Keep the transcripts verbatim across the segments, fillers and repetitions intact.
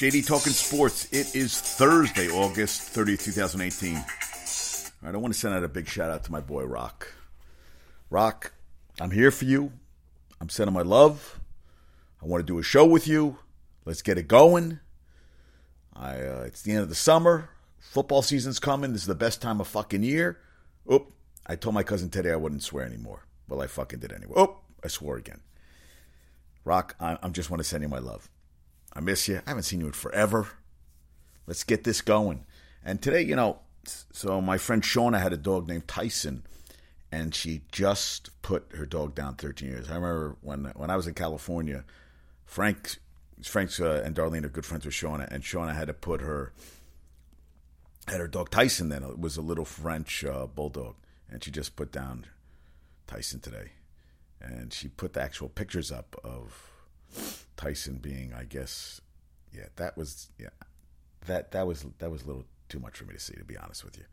J D Talkin' Sports. It is Thursday, August thirtieth, twenty eighteen. All right, I want to send out a big shout out to my boy Rock. Rock, I'm here for you. I'm sending my love. I want to do a show with you. Let's get it going. I uh, it's the end of the summer. Football season's coming. This is the best time of fucking year. Oop! I told my cousin today I wouldn't swear anymore. Well, I fucking did anyway. Oop! I swore again. Rock, I, I just want to send you my love. I miss you. I haven't seen you in forever. Let's get this going. And today, you know, so my friend Shauna had a dog named Tyson, and she just put her dog down thirteen years. I remember when when I was in California, Frank, Frank's uh, and Darlene are good friends with Shauna, and Shauna had to put her, had her dog Tyson then. It was a little French uh, bulldog, and she just put down Tyson today. And she put the actual pictures up of Tyson being, I guess, yeah, that was, yeah, that that was that was a little too much for me to see, to be honest with you.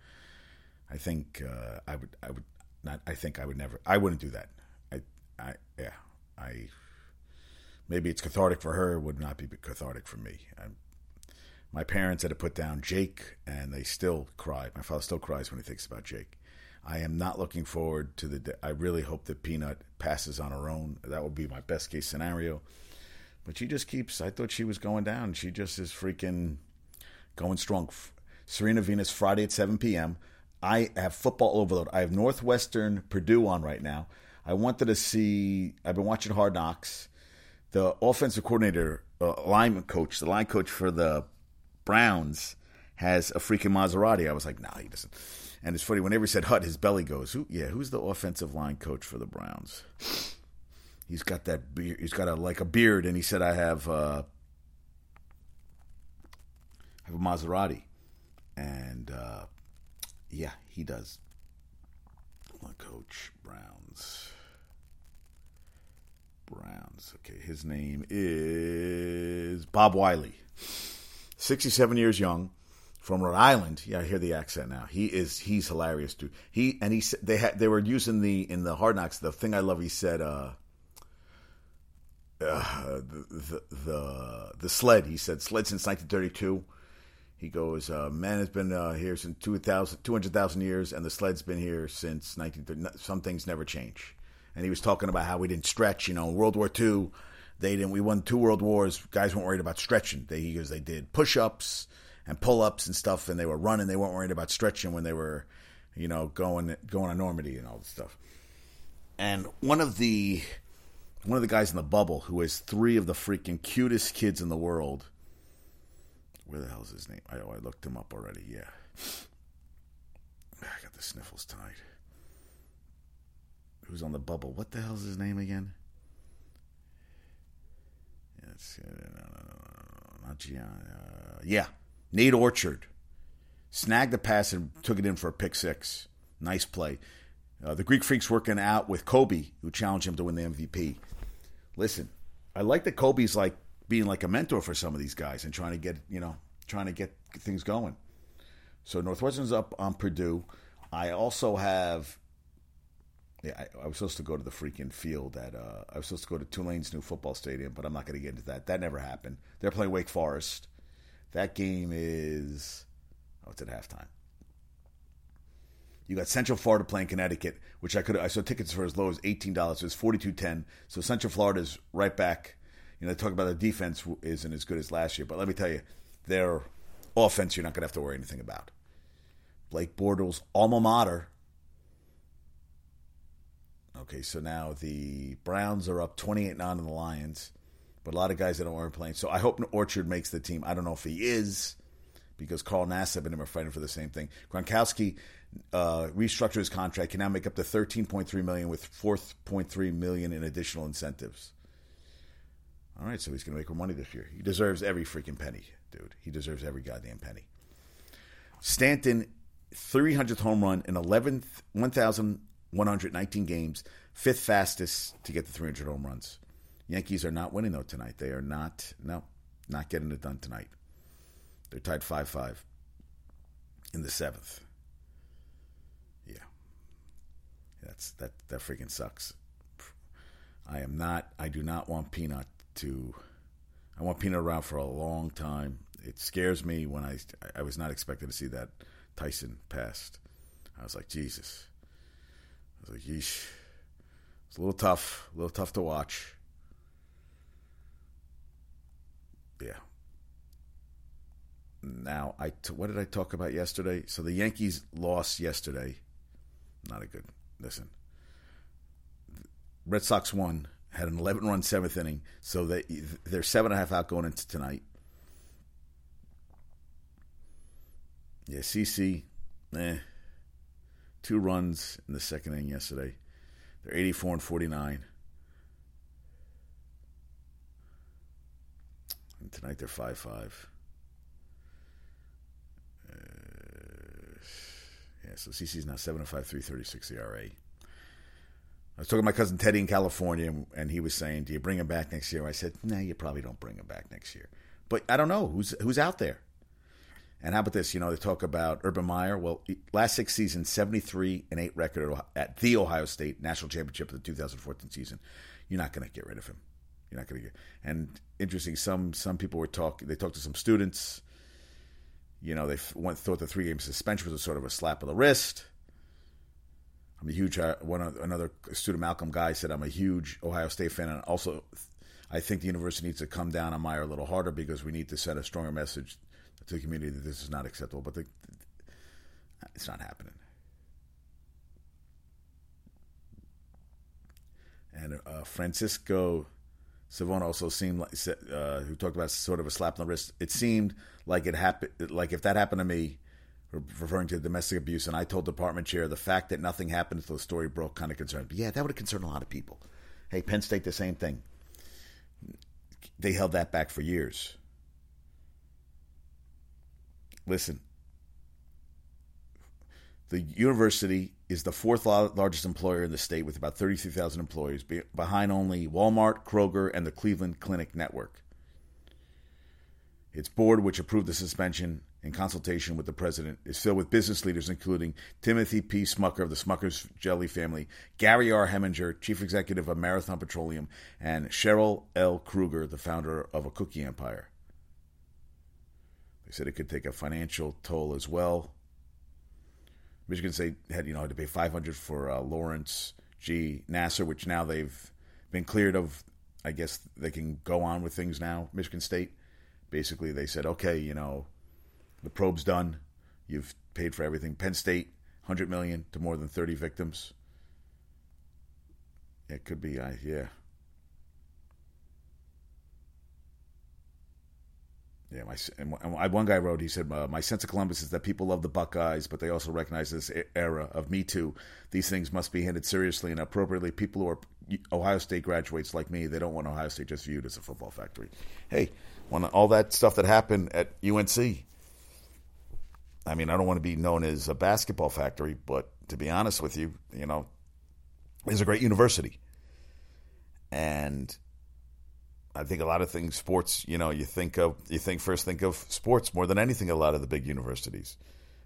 I think uh, I would, I would not, I think I would never, I wouldn't do that. I, I, yeah, I. Maybe it's cathartic for her. It would not be cathartic for me. I, my parents had to put down Jake, and they still cry. My father still cries when he thinks about Jake. I am not looking forward to the day. I really hope that Peanut passes on her own. That would be my best case scenario. But she just keeps, I thought she was going down. She just is freaking going strong. Serena Venus, Friday at seven p.m. I have football overload. I have Northwestern Purdue on right now. I wanted to see, I've been watching Hard Knocks. The offensive coordinator, uh, lineman coach, the line coach for the Browns has a freaking Maserati. I was like, nah, he doesn't. And it's funny, whenever he said Hut, his belly goes, Who, yeah, who's the offensive line coach for the Browns? He's got that beard. He's got a, like a beard, and he said, I have, uh, I have a Maserati. And, uh, yeah, he does. Line coach, Browns. Browns. Okay, his name is Bob Wiley. sixty-seven years young, from Rhode Island. Yeah, I hear the accent now. He is he's hilarious, dude. He and he they had they were using the in the Hard Knocks the thing I love. He said uh, uh the, the the the sled. He said sled since nineteen thirty-two. He goes, uh, man has been uh, here since two hundred thousand years, and the sled's been here since nineteen thirty. Some things never change. And he was talking about how we didn't stretch, you know, in World War Two, they didn't. We won two World Wars. Guys weren't worried about stretching. They, he goes, they did push-ups and pull-ups and stuff, and they were running. They weren't worried about stretching when they were, you know, going going on Normandy and all this stuff. And one of the one of the guys in the bubble, who is three of the freaking cutest kids in the world. Where the hell is his name? I, oh, I looked him up already. Yeah, I got the sniffles tonight. Who's on the bubble? What the hell's his name again? It's, uh, not Gian, uh, yeah, Nate Orchard snagged the pass and took it in for a pick six. Nice play. Uh, the Greek Freak's working out with Kobe, who challenged him to win the M V P. Listen, I like that Kobe's like being like a mentor for some of these guys and trying to get you know trying to get things going. So Northwestern's up on Purdue. I also have. Yeah, I, I was supposed to go to the freaking field at uh, I was supposed to go to Tulane's new football stadium, but I'm not going to get into that. That never happened. They're playing Wake Forest. That game is oh, it's at halftime. You got Central Florida playing Connecticut, which I could I saw tickets for as low as eighteen dollars. So it's forty-two ten. So Central Florida's right back. You know, they talk about their defense isn't as good as last year, but let me tell you, their offense you're not going to have to worry anything about. Blake Bortles' alma mater. Okay, so now the Browns are up twenty-eight nine on the Lions, but a lot of guys that aren't playing. So I hope Orchard makes the team. I don't know if he is, because Carl Nassib and him are fighting for the same thing. Gronkowski uh, restructured his contract, can now make up to thirteen point three million dollars with four point three million dollars in additional incentives. All right, so he's going to make more money this year. He deserves every freaking penny, dude. He deserves every goddamn penny. Stanton, three hundredth home run in eleven thousand one hundred nineteen games, fifth fastest to get the three hundred home runs. Yankees are not winning, though, tonight. They are not, no, not getting it done tonight. They're tied five five in the seventh. Yeah. That's that, that freaking sucks. I am not, I do not want Peanut to, I want Peanut around for a long time. It scares me when I I was not expecting to see that Tyson passed. I was like, Jesus. I was like, yeesh. It's a little tough, a little tough to watch. Yeah. Now, I t- what did I talk about yesterday? So the Yankees lost yesterday. Not a good, listen. Red Sox won, had an eleven-run seventh inning, so they, they're seven and a half out going into tonight. Yeah, C C, eh. Two runs in the second inning yesterday. They're eighty-four and forty-nine. And tonight they're five five. Uh, yeah, so C C's now seven and five, three thirty-six E R A. I was talking to my cousin Teddy in California, and he was saying, do you bring him back next year? I said, no, nah, you probably don't bring him back next year. But I don't know who's who's out there. And how about this? You know, they talk about Urban Meyer. Well, last six seasons, seventy-three and eight record at the Ohio State National Championship of the two thousand fourteen season. You're not going to get rid of him. You're not going to get. And interesting, some some people were talking. They talked to some students. You know, they went, thought the three-game suspension was a sort of a slap of the wrist. I'm a huge one. Another student, Malcolm Guy, said, "I'm a huge Ohio State fan, and also I think the university needs to come down on Meyer a little harder because we need to send a stronger message to the community that this is not acceptable." But the, it's not happening. And uh, Francisco Savona also seemed like, uh, who talked about sort of a slap on the wrist. It seemed like it happened. Like if that happened to me, referring to domestic abuse, and I told department chair the fact that nothing happened until the story broke kind of concerned. But yeah, that would have concerned a lot of people. Hey, Penn State, the same thing. They held that back for years. Listen, the university is the fourth largest employer in the state with about thirty-three thousand employees, behind only Walmart, Kroger, and the Cleveland Clinic Network. Its board, which approved the suspension in consultation with the president, is filled with business leaders, including Timothy P. Smucker of the Smucker's Jelly family, Gary R. Heminger, chief executive of Marathon Petroleum, and Cheryl L. Kruger, the founder of a cookie empire. They said it could take a financial toll as well. Michigan State had, you know, had to pay five hundred dollars for uh, Lawrence G. Nassar, which now they've been cleared of. I guess they can go on with things now. Michigan State, basically, they said, okay, you know, the probe's done. You've paid for everything. Penn State, one hundred million dollars to more than thirty victims. It could be, uh, yeah. Yeah, my and one guy wrote, he said, my sense of Columbus is that people love the Buckeyes, but they also recognize this era of Me Too. These things must be handled seriously and appropriately. People who are Ohio State graduates like me, they don't want Ohio State just viewed as a football factory. Hey, when all that stuff that happened at U N C, I mean, I don't want to be known as a basketball factory, but to be honest with you, you know, it's a great university. And I think a lot of things, sports, you know, you think of, you think first think of sports more than anything, a lot of the big universities.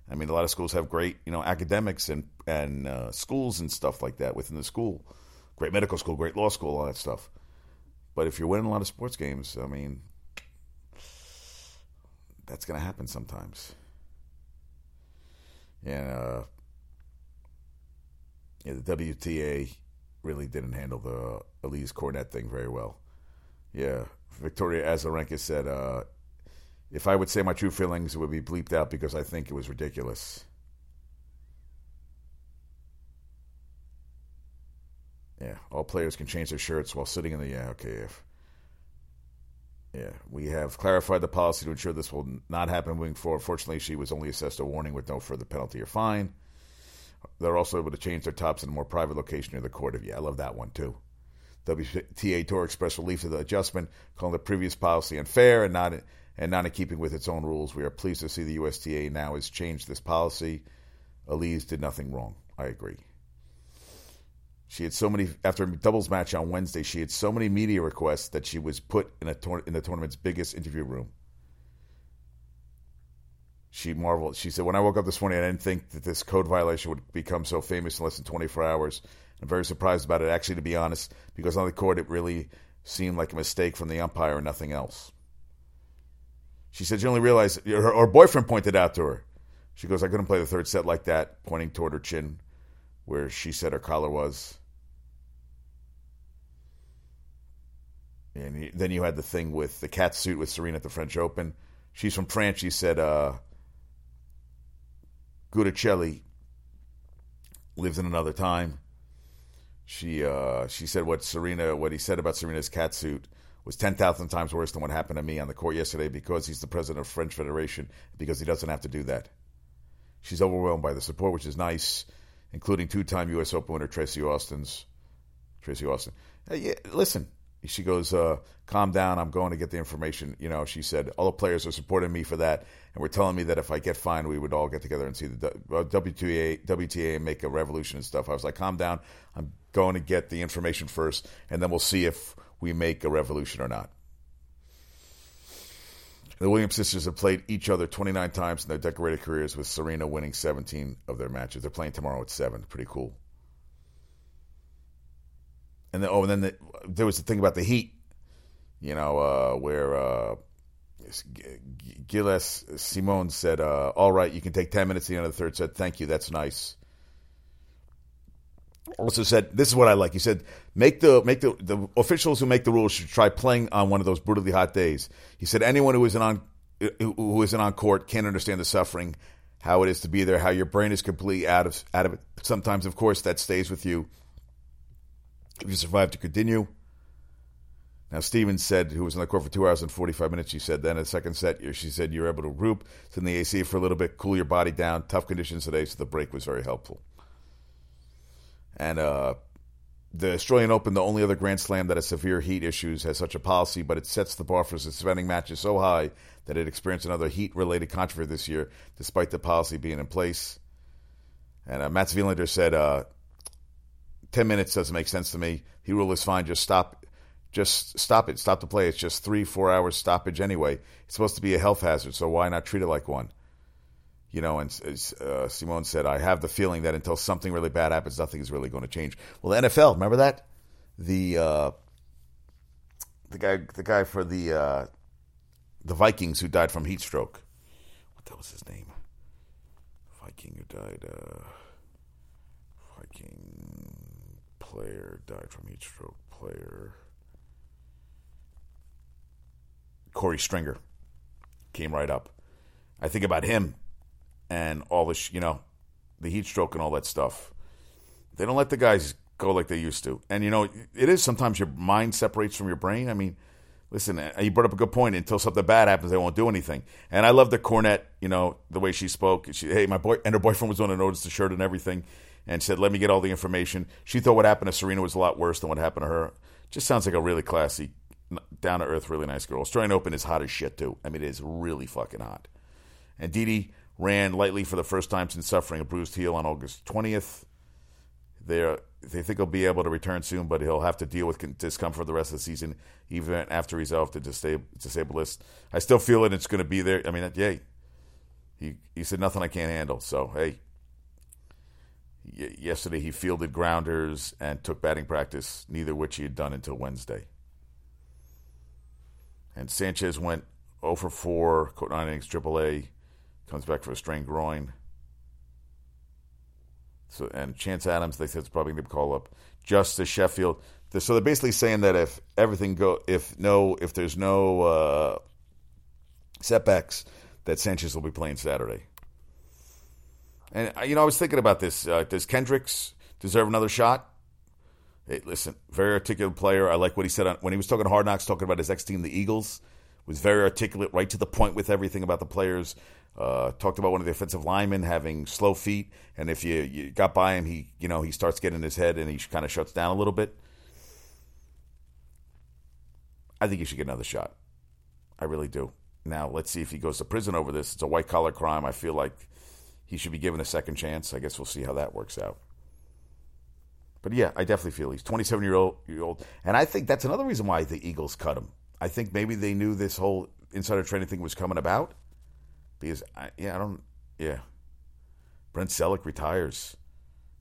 I mean, a lot of schools have great, you know, academics and, and uh, schools and stuff like that within the school. Great medical school, great law school, all that stuff. But if you're winning a lot of sports games, I mean, that's going to happen sometimes. And uh, yeah, the W T A really didn't handle the Elise Cornet thing very well. Yeah, Victoria Azarenka said, uh, if I would say my true feelings, it would be bleeped out because I think it was ridiculous. Yeah, all players can change their shirts while sitting in the... Yeah, okay. If, yeah, we have clarified the policy to ensure this will not happen moving forward. Fortunately, she was only assessed a warning with no further penalty or fine. They're also able to change their tops in a more private location near the court. Yeah, I love that one, too. W T A Tour expressed relief to the adjustment, calling the previous policy unfair and not and not in keeping with its own rules. We are pleased to see the U S T A now has changed this policy. Elise did nothing wrong. I agree. She had so many after a doubles match on Wednesday. She had so many media requests that she was put in a tour, in the tournament's biggest interview room. She marveled. She said, "When I woke up this morning, I didn't think that this code violation would become so famous in less than twenty-four hours. I'm very surprised about it, actually, to be honest, because on the court, it really seemed like a mistake from the umpire and nothing else." She said she only realized, her, her boyfriend pointed out to her. She goes, I couldn't play the third set like that, pointing toward her chin where she said her collar was. And then you had the thing with the cat suit with Serena at the French Open. She's from France. She said, uh, Gudicelli lives in another time. She uh, she said what Serena, what he said about Serena's cat suit was ten thousand times worse than what happened to me on the court yesterday because he's the president of French Federation, because he doesn't have to do that. She's overwhelmed by the support, which is nice, including two-time U S Open winner Tracy Austin's. Tracy Austin. Hey, yeah, listen. She goes, uh, calm down, I'm going to get the information. You know, she said, all the players are supporting me for that, and were telling me that if I get fined, we would all get together and see the W T A and make a revolution and stuff. I was like, calm down, I'm going to get the information first, and then we'll see if we make a revolution or not. The Williams sisters have played each other twenty-nine times in their decorated careers, with Serena winning seventeen of their matches. They're playing tomorrow at seven. Pretty cool. And then, oh, and then the, there was the thing about the heat, you know, uh, where uh, Gilles Simon said, uh, all right, you can take ten minutes at the end of the third set. Thank you. That's nice. Also said, this is what I like. He said, make the make the, the officials who make the rules should try playing on one of those brutally hot days. He said, anyone who isn't on, who isn't on court can't understand the suffering, how it is to be there, how your brain is completely out of out of it. Sometimes, of course, that stays with you. If you survive to continue. Now, Stevens said, who was on the court for two hours and forty-five minutes, she said, then in the second set, she said, you're able to group, sit in the A C for a little bit, cool your body down. Tough conditions today, so the break was very helpful. And uh, the Australian Open, the only other Grand Slam that has severe heat issues, has such a policy, but it sets the bar for suspending matches so high that it experienced another heat-related controversy this year, despite the policy being in place. And uh, Mats Wilander said, uh, ten minutes doesn't make sense to me. He ruled it's fine. Just stop, just stop it. Stop the play. It's just three, four hours stoppage anyway. It's supposed to be a health hazard, so why not treat it like one? You know, and uh, Simone said, I have the feeling that until something really bad happens, nothing is really going to change. Well, the N F L, remember that? The uh, the guy, the guy for the uh, the Vikings who died from heat stroke. What the hell was his name? Viking who died. Uh, Viking. Player died from heat stroke. Player Corey Stringer came right up. I think about him and all the sh- you know, the heat stroke and all that stuff. They don't let the guys go like they used to. And you know, it is sometimes your mind separates from your brain. I mean, listen, you brought up a good point. Until something bad happens, they won't do anything. And I love the Cornet. You know, the way she spoke. She, hey, my boy, and her boyfriend was on a notice, the shirt and everything. And said, let me get all the information. She thought what happened to Serena was a lot worse than what happened to her. Just sounds like a really classy, down-to-earth, really nice girl. Australian Open is hot as shit, too. I mean, it is really fucking hot. And Didi ran lightly for the first time since suffering a bruised heel on August twentieth. They're, they think he'll be able to return soon, but he'll have to deal with discomfort the rest of the season, even after he's off the disab- disabled list. I still feel it. It's going to be there. I mean, yay. He, he said, nothing I can't handle. So, hey. Yesterday he fielded grounders and took batting practice, neither which he had done until Wednesday. And Sanchez went zero for four, caught nine innings, triple A, comes back for a strained groin. So and Chance Adams, they said, is probably going to call up. Justice Sheffield. So they're basically saying that if everything go, if no, if there's no uh, setbacks, that Sanchez will be playing Saturday. And, you know, I was thinking about this. Uh, does Kendricks deserve another shot? Hey, listen, very articulate player. I like what he said on, when he was talking to Hard Knocks, talking about his ex-team, the Eagles. Was very articulate, right to the point with everything about the players. Uh, talked about one of the offensive linemen having slow feet. And if you, you got by him, he you know he starts getting in his head and he kind of shuts down a little bit. I think he should get another shot. I really do. Now, let's see if he goes to prison over this. It's a white-collar crime. I feel like he should be given a second chance. I guess we'll see how that works out. But yeah, I definitely feel he's twenty-seven year old, year old, and I think that's another reason why the Eagles cut him. I think maybe they knew this whole insider trading thing was coming about, because I, yeah, I don't, yeah. Brent Selleck retires,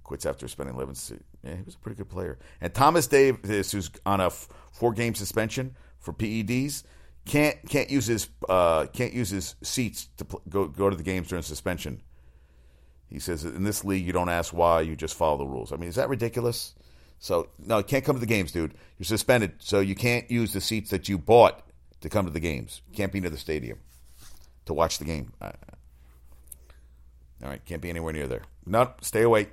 quits after spending eleven. Yeah, he was a pretty good player. And Thomas Davis, who's on a four game suspension for P E Ds, Can't can't use his uh, can't use his seats to pl- go go to the games during suspension. He says in this league you don't ask why, you just follow the rules. I mean, is that ridiculous? So no, you can't come to the games, dude. You're suspended, so you can't use the seats that you bought to come to the games. You can't be near the stadium to watch the game. All right, can't be anywhere near there. No, stay away.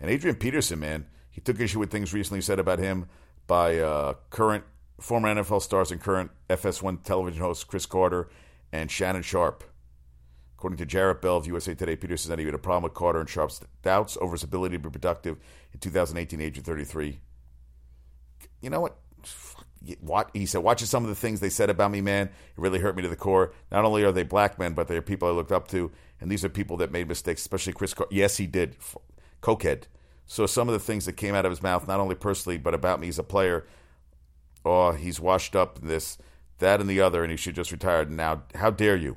And Adrian Peterson, man, he took issue with things recently said about him by uh, current former N F L stars and current F S one television hosts Cris Carter and Shannon Sharpe. According to Jarrett Bell of U S A Today, Peterson said he had a problem with Carter and Sharpe's doubts over his ability to be productive in two thousand eighteen, age of thirty-three. You know what? What? He said, watching some of the things they said about me, man, it really hurt me to the core. Not only are they black men, but they are people I looked up to, and these are people that made mistakes, especially Cris Carter. Yes, he did. Cokehead. So some of the things that came out of his mouth, not only personally, but about me as a player, oh, he's washed up in this, that, and the other, and he should just retire. Now, how dare you?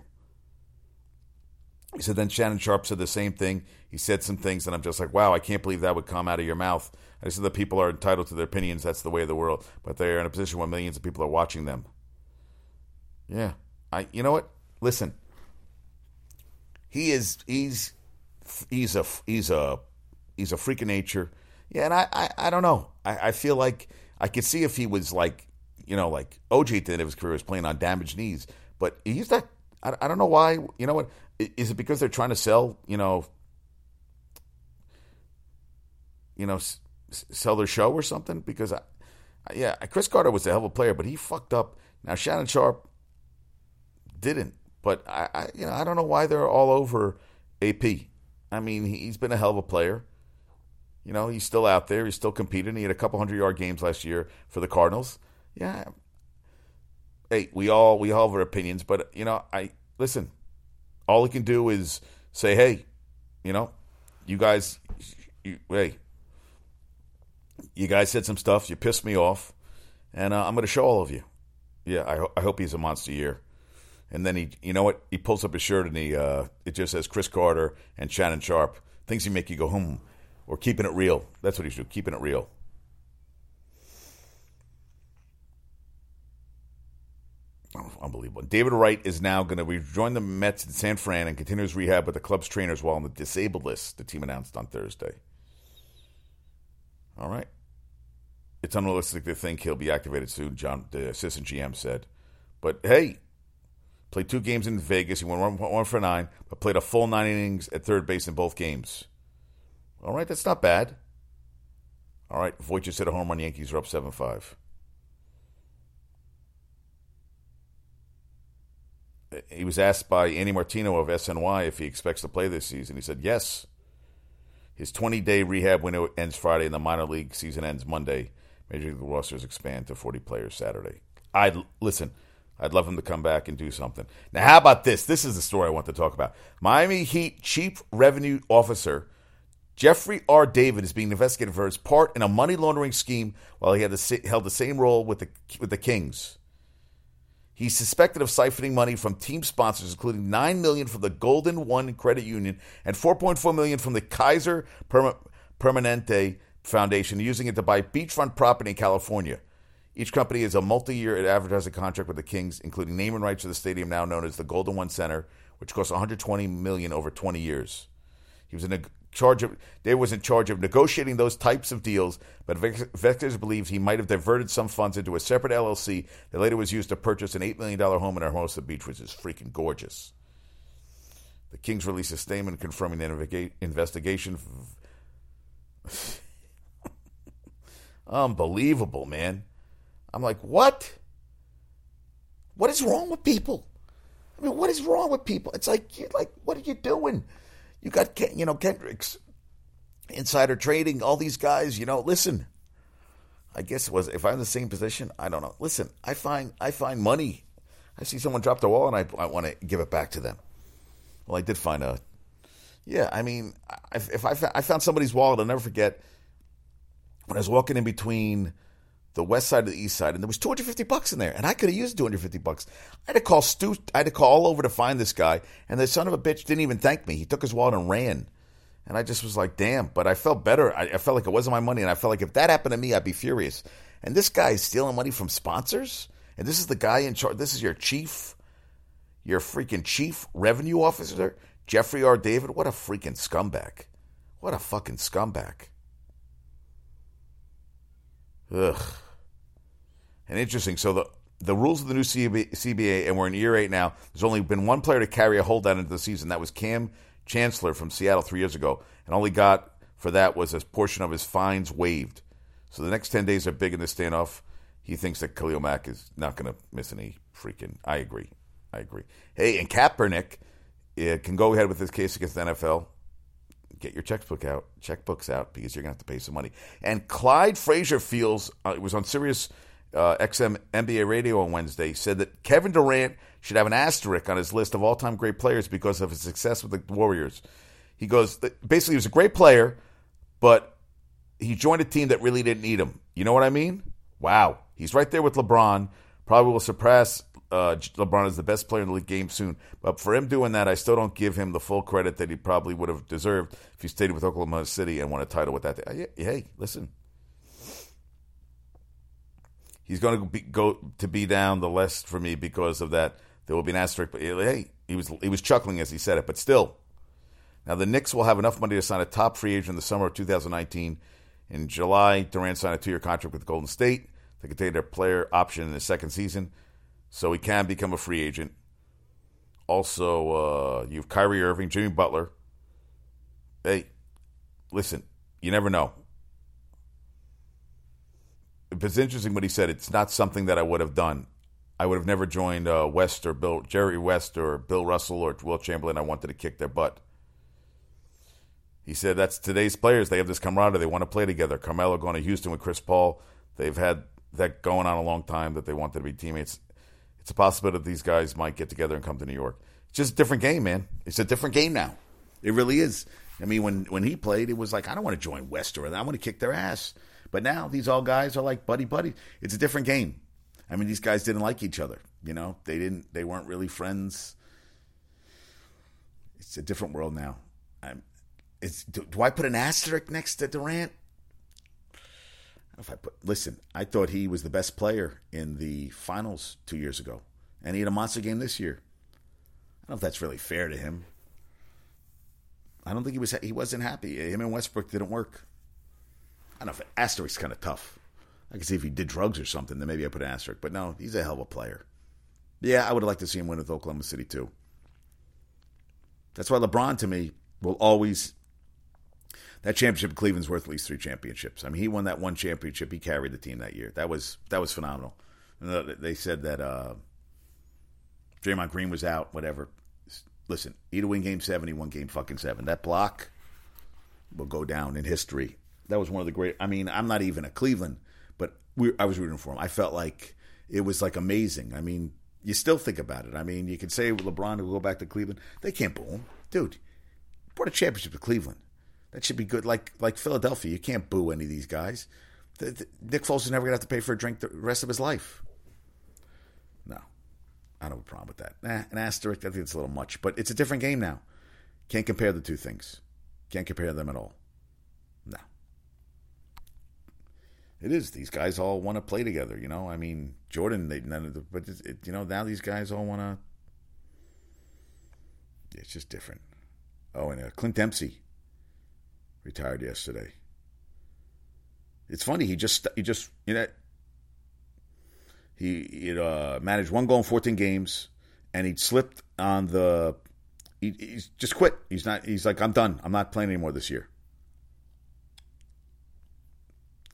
He said, then Shannon Sharpe said the same thing. He said some things, and I'm just like, wow, I can't believe that would come out of your mouth. I said that people are entitled to their opinions. That's the way of the world. But they are in a position where millions of people are watching them. Yeah. I. You know what? Listen. He is, he's, he's a, he's a, he's a freak of nature. Yeah, and I, I, I don't know. I, I feel like I could see if he was like, you know, like O J at the end of his career was playing on damaged knees. But he's not, I, I don't know why, you know what? Is it because they're trying to sell, you know, you know, s- sell their show or something? Because, I, I, yeah, Cris Carter was a hell of a player, but he fucked up. Now, Shannon Sharpe didn't. But, I, I you know, I don't know why they're all over A P. I mean, he's been a hell of a player. You know, he's still out there. He's still competing. He had a couple hundred-yard games last year for the Cardinals. Yeah. Hey, we all, we all have our opinions. But, you know, I listen, all he can do is say, hey, you know, you guys, you, hey, you guys said some stuff. You pissed me off. And uh, I'm going to show all of you. Yeah, I, ho- I hope he's a monster year. And then he, you know what, he pulls up his shirt and he, uh, it just says Cris Carter and Shannon Sharpe. Things he make you go, hmm. Or keeping it real. That's what he should do, keeping it real. Unbelievable. David Wright is now going to rejoin the Mets in San Fran and continue his rehab with the club's trainers while on the disabled list, the team announced on Thursday. All right. It's unrealistic to think he'll be activated soon, John, the assistant G M said. But, hey, played two games in Vegas. He went one, one for nine, but played a full nine innings at third base in both games. All right, that's not bad. All right, Voit just hit a home run. Yankees are up seven five. He was asked by Andy Martino of S N Y if he expects to play this season. He said yes. His twenty-day rehab window ends Friday, and the minor league season ends Monday. Major League rosters expand to forty players Saturday. I'd listen, I'd love him to come back and do something. Now, how about this? This is the story I want to talk about. Miami Heat Chief Revenue Officer Jeffrey R. David is being investigated for his part in a money laundering scheme while he had the, held the same role with the with the Kings. He's suspected of siphoning money from team sponsors, including nine million dollars from the Golden One Credit Union and four point four million dollars from the Kaiser Permanente Foundation, using it to buy beachfront property in California. Each company has a multi-year advertising contract with the Kings, including name and rights to the stadium now known as the Golden One Center, which costs one hundred twenty million dollars over twenty years. He was in a charge of they was in charge of negotiating those types of deals, but investigators believe he might have diverted some funds into a separate L L C that later was used to purchase an eight million dollars home in Hermosa Beach, which is freaking gorgeous. The Kings released a statement confirming the investigation. Unbelievable, man. I'm like, what? What is wrong with people? I mean, what is wrong with people? It's like, you're like, what are you doing? You got, you know, Kendricks, insider trading, all these guys, you know, listen, I guess it was, if I'm in the same position, I don't know. Listen, I find I find money. I see someone drop the wall and I, I want to give it back to them. Well, I did find a, yeah, I mean, I, if I, I found somebody's wallet, I'll never forget, when I was walking in between the west side and the east side, and there was two hundred fifty bucks in there, and I could have used two hundred fifty bucks. I had to call Stu, I had to call all over to find this guy, and the son of a bitch didn't even thank me. He took his wallet and ran, and I just was like, damn, but I felt better. I, I felt like it wasn't my money, and I felt like if that happened to me, I'd be furious. And this guy is stealing money from sponsors? And this is the guy in charge. This is your chief, your freaking chief revenue officer, Jeffrey R. David. What a freaking scumbag. What a fucking scumbag. Ugh. And interesting. So the, the rules of the new C B A, and we're in year eight now, there's only been one player to carry a holdout into the season. That was Cam Chancellor from Seattle three years ago. And all he got for that was a portion of his fines waived. So the next ten days are big in this standoff. He thinks that Khalil Mack is not going to miss any freaking... I agree. I agree. Hey, and Kaepernick uh, can go ahead with his case against the N F L. Get your checkbook out, checkbooks out, because you're going to have to pay some money. And Clyde Frazier feels... Uh, it was on Sirius uh, X M N B A Radio on Wednesday. Said that Kevin Durant should have an asterisk on his list of all-time great players because of his success with the Warriors. He goes... Basically, he was a great player, but he joined a team that really didn't need him. You know what I mean? Wow. He's right there with LeBron. Probably will surpass uh, LeBron as the best player in the league game soon. But for him doing that, I still don't give him the full credit that he probably would have deserved if he stayed with Oklahoma City and won a title with that. Hey, listen. He's going to be, go to be down the list for me because of that. There will be an asterisk. But hey, he was he was chuckling as he said it. But still. Now, the Knicks will have enough money to sign a top free agent in the summer of two thousand nineteen. In July, Durant signed a two-year contract with Golden State. They can take their player option in his second season, so he can become a free agent. Also, uh, you have Kyrie Irving, Jimmy Butler. Hey, listen, you never know. It's interesting what he said. It's not something that I would have done. I would have never joined uh, West or Bill, Jerry West or Bill Russell or Will Chamberlain. I wanted to kick their butt. He said that's today's players. They have this camaraderie. They want to play together. Carmelo going to Houston with Chris Paul. They've had that going on a long time, that they wanted to be teammates. It's a possibility that these guys might get together and come to New York. It's just a different game, man. It's a different game now. It really is. I mean, when, when he played, it was like, I don't want to join West or I want to kick their ass. But now these all guys are like buddy-buddy. It's a different game. I mean, these guys didn't like each other. You know, they didn't. They weren't really friends. It's a different world now. I'm, it's, do, do I put an asterisk next to Durant? If I put, listen, I thought he was the best player in the finals two years ago. And he had a monster game this year. I don't know if that's really fair to him. I don't think he was he wasn't happy. Him and Westbrook didn't work. I don't know if an asterisk's kind of tough. I can see if he did drugs or something, then maybe I put an asterisk. But no, he's a hell of a player. Yeah, I would have liked to see him win with Oklahoma City too. That's why LeBron, to me, will always... That championship in Cleveland's worth at least three championships. I mean, he won that one championship. He carried the team that year. That was that was phenomenal. And they said that uh, Draymond Green was out, whatever. Listen, he'd win game seven, he won game fucking seven. That block will go down in history. That was one of the great... I mean, I'm not even a Cleveland, but we, I was rooting for him. I felt like it was like amazing. I mean, you still think about it. I mean, you could say LeBron will go back to Cleveland. They can't boo him. Dude, brought a championship to Cleveland. That should be good. Like like Philadelphia, you can't boo any of these guys. The, the, Nick Foles is never going to have to pay for a drink the rest of his life. No. I don't have a problem with that. Nah, an asterisk, I think it's a little much. But it's a different game now. Can't compare the two things. Can't compare them at all. No. It is. These guys all want to play together, you know? I mean, Jordan, they, none of the... But, it, it, you know, now these guys all want to... It's just different. Oh, and uh, Clint Dempsey. Retired yesterday. It's funny. He just he just you know he he uh, managed one goal in fourteen games, and he slipped on the. He he's just quit. He's not. He's like, I'm done. I'm not playing anymore this year.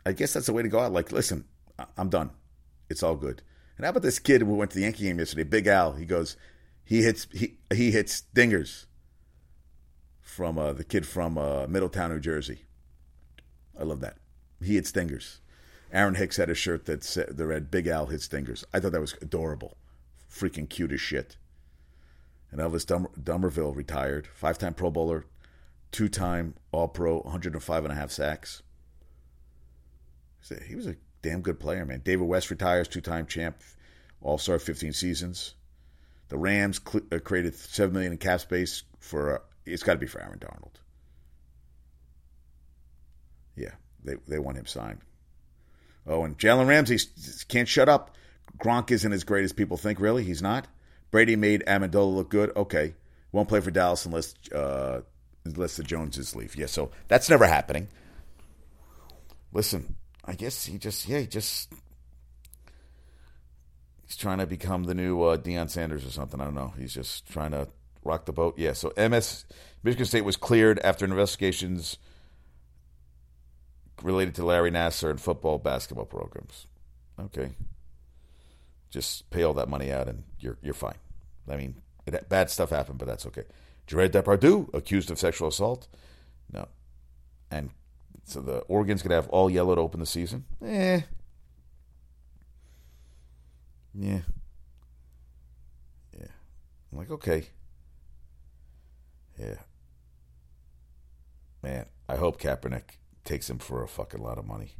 I guess that's the way to go out. Like, listen, I'm done. It's all good. And how about this kid who went to the Yankee game yesterday? Big Al. He goes. He hits. He he hits dingers. From uh, the kid from uh, Middletown, New Jersey. I love that. He hits dingers. Aaron Hicks had a shirt that said the red Big Al hits dingers. I thought that was adorable. Freaking cute as shit. And Elvis Dum- Dumerville retired. Five-time Pro Bowler. Two-time All-Pro. one hundred five and a half sacks. He was a damn good player, man. David West retires. Two-time champ. All-Star fifteen seasons. The Rams cl- uh, created seven million dollars in cap space for... Uh, It's got to be for Aaron Darnold. Yeah, they they want him signed. Oh, and Jalen Ramsey can't shut up. Gronk isn't as great as people think. Really? He's not? Brady made Amendola look good. Okay. Won't play for Dallas unless uh, unless the Joneses leave. Yeah, so that's never happening. Listen, I guess he just, yeah, he just, he's trying to become the new uh, Deion Sanders or something. I don't know. He's just trying to rock the boat. Yeah, so M S, Michigan State was cleared after investigations related to Larry Nassar and football, basketball programs. Okay. Just pay all that money out and you're you're fine. I mean, it, bad stuff happened, but that's okay. Jared Depardieu, accused of sexual assault. No. And so the Oregon's going to have all yellow to open the season. Eh. Yeah. Yeah. I'm like, okay. Yeah. Man, I hope Kaepernick takes him for a fucking lot of money.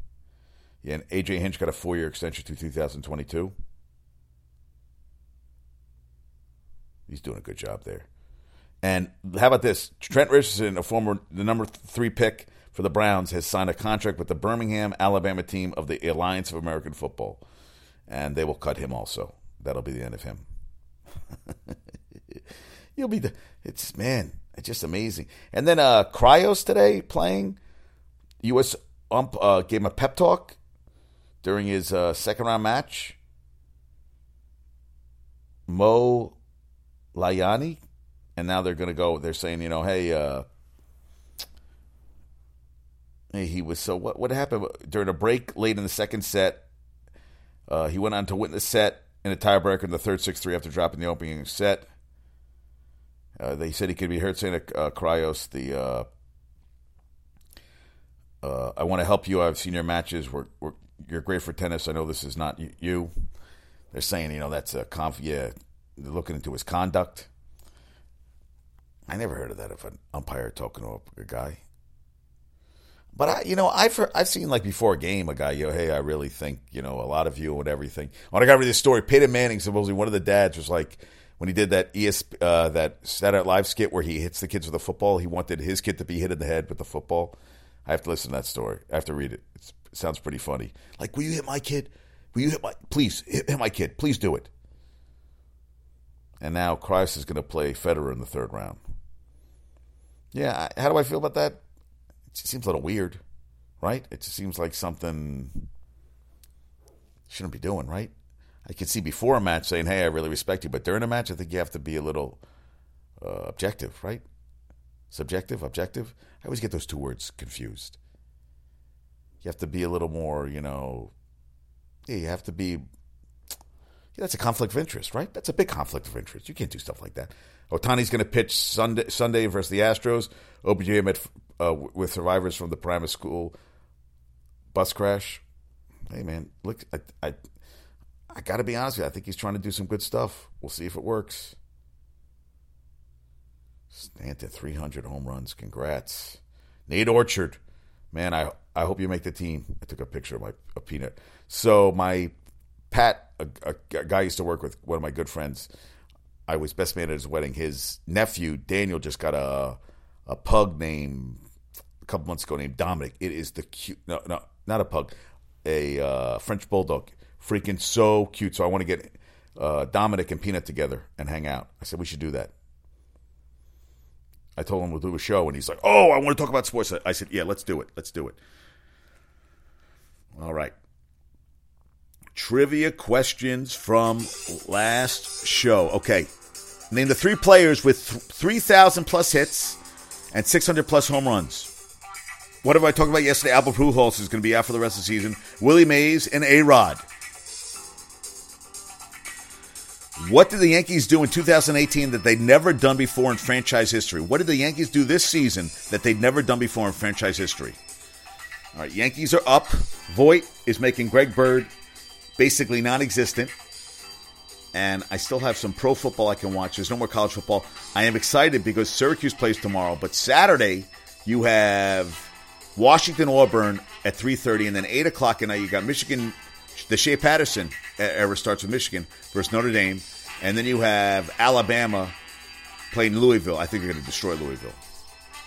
Yeah, and A J Hinch got a four-year extension to two thousand twenty-two. He's doing a good job there. And how about this? Trent Richardson, a former the number three pick for the Browns, has signed a contract with the Birmingham, Alabama team of the Alliance of American Football. And they will cut him also. That'll be the end of him. You'll be the... It's, man, it's just amazing. And then uh, Cryos today playing. U S ump uh, gave him a pep talk during his uh, second-round match. Mo... Layani, and now they're going to go, they're saying, you know, hey, uh, hey, he was, so what What happened? During a break late in the second set, uh, he went on to win the set in a tiebreaker in the third six three after dropping the opening set. Uh, they said he could be heard saying to uh, Cryos, the, uh, uh, I want to help you. I've seen your matches. We're, we're, you're great for tennis. I know this is not you. They're saying, you know, that's a conf, yeah, they're looking into his conduct. I never heard of that of an umpire talking to a guy. But, I, you know, I've heard, I've seen, like, before a game, a guy, yo, hey, I really think, you know, a lot of you and everything. When I got rid of this story, Peyton Manning, supposedly one of the dads, was like, when he did that E S P, uh, that Saturday Night Live skit where he hits the kids with a football, he wanted his kid to be hit in the head with the football. I have to listen to that story. I have to read it. It's, it sounds pretty funny. Like, will you hit my kid? Will you hit my – please, hit, hit my kid. Please do it. And now Cryos is going to play Federer in the third round. Yeah, how do I feel about that? It seems a little weird, right? It just seems like something shouldn't be doing, right? I could see before a match saying, hey, I really respect you. But during a match, I think you have to be a little uh, objective, right? Subjective, objective. I always get those two words confused. You have to be a little more, you know, yeah, you have to be... That's a conflict of interest, right? That's a big conflict of interest. You can't do stuff like that. Otani's going to pitch Sunday Sunday versus the Astros. O B J met uh, with survivors from the Primus School bus crash. Hey, man, look, I I, I got to be honest with you. I think he's trying to do some good stuff. We'll see if it works. Stanton, three hundred home runs. Congrats. Nate Orchard. Man, I, I hope you make the team. I took a picture of my a peanut. So my... Pat, a, a guy I used to work with, one of my good friends, I was best man at his wedding. His nephew, Daniel, just got a a pug named, a couple months ago, named Dominic. It is the cute, no, no, not a pug, a uh, French bulldog. Freaking so cute. So I want to get uh, Dominic and Peanut together and hang out. I said, we should do that. I told him we'll do a show, and he's like, oh, I want to talk about sports. I said, yeah, let's do it. Let's do it. All right. Trivia questions from last show. Okay. Name the three players with three thousand plus hits and six hundred plus home runs. What have I talked about yesterday? Albert Pujols is going to be out for the rest of the season. Willie Mays and A-Rod. What did the Yankees do in two thousand eighteen that they'd never done before in franchise history? What did the Yankees do this season that they'd never done before in franchise history? All right. Yankees are up. Voit is making Greg Bird basically non-existent, and I still have some pro football I can watch. There's no more college football. I am excited because Syracuse plays tomorrow, but Saturday you have Washington-Auburn at three thirty, and then eight o'clock at night you got Michigan, the Shea Patterson era starts with Michigan versus Notre Dame, and then you have Alabama playing Louisville. I think they're going to destroy Louisville.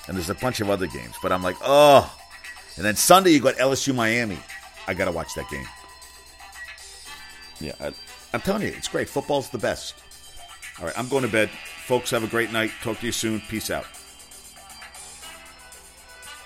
And there's a bunch of other games, but I'm like, oh. And then Sunday you got L S U-Miami. I got to watch that game. Yeah, I, I'm telling you, it's great. Football's the best. All right, I'm going to bed. Folks, have a great night. Talk to you soon. Peace out.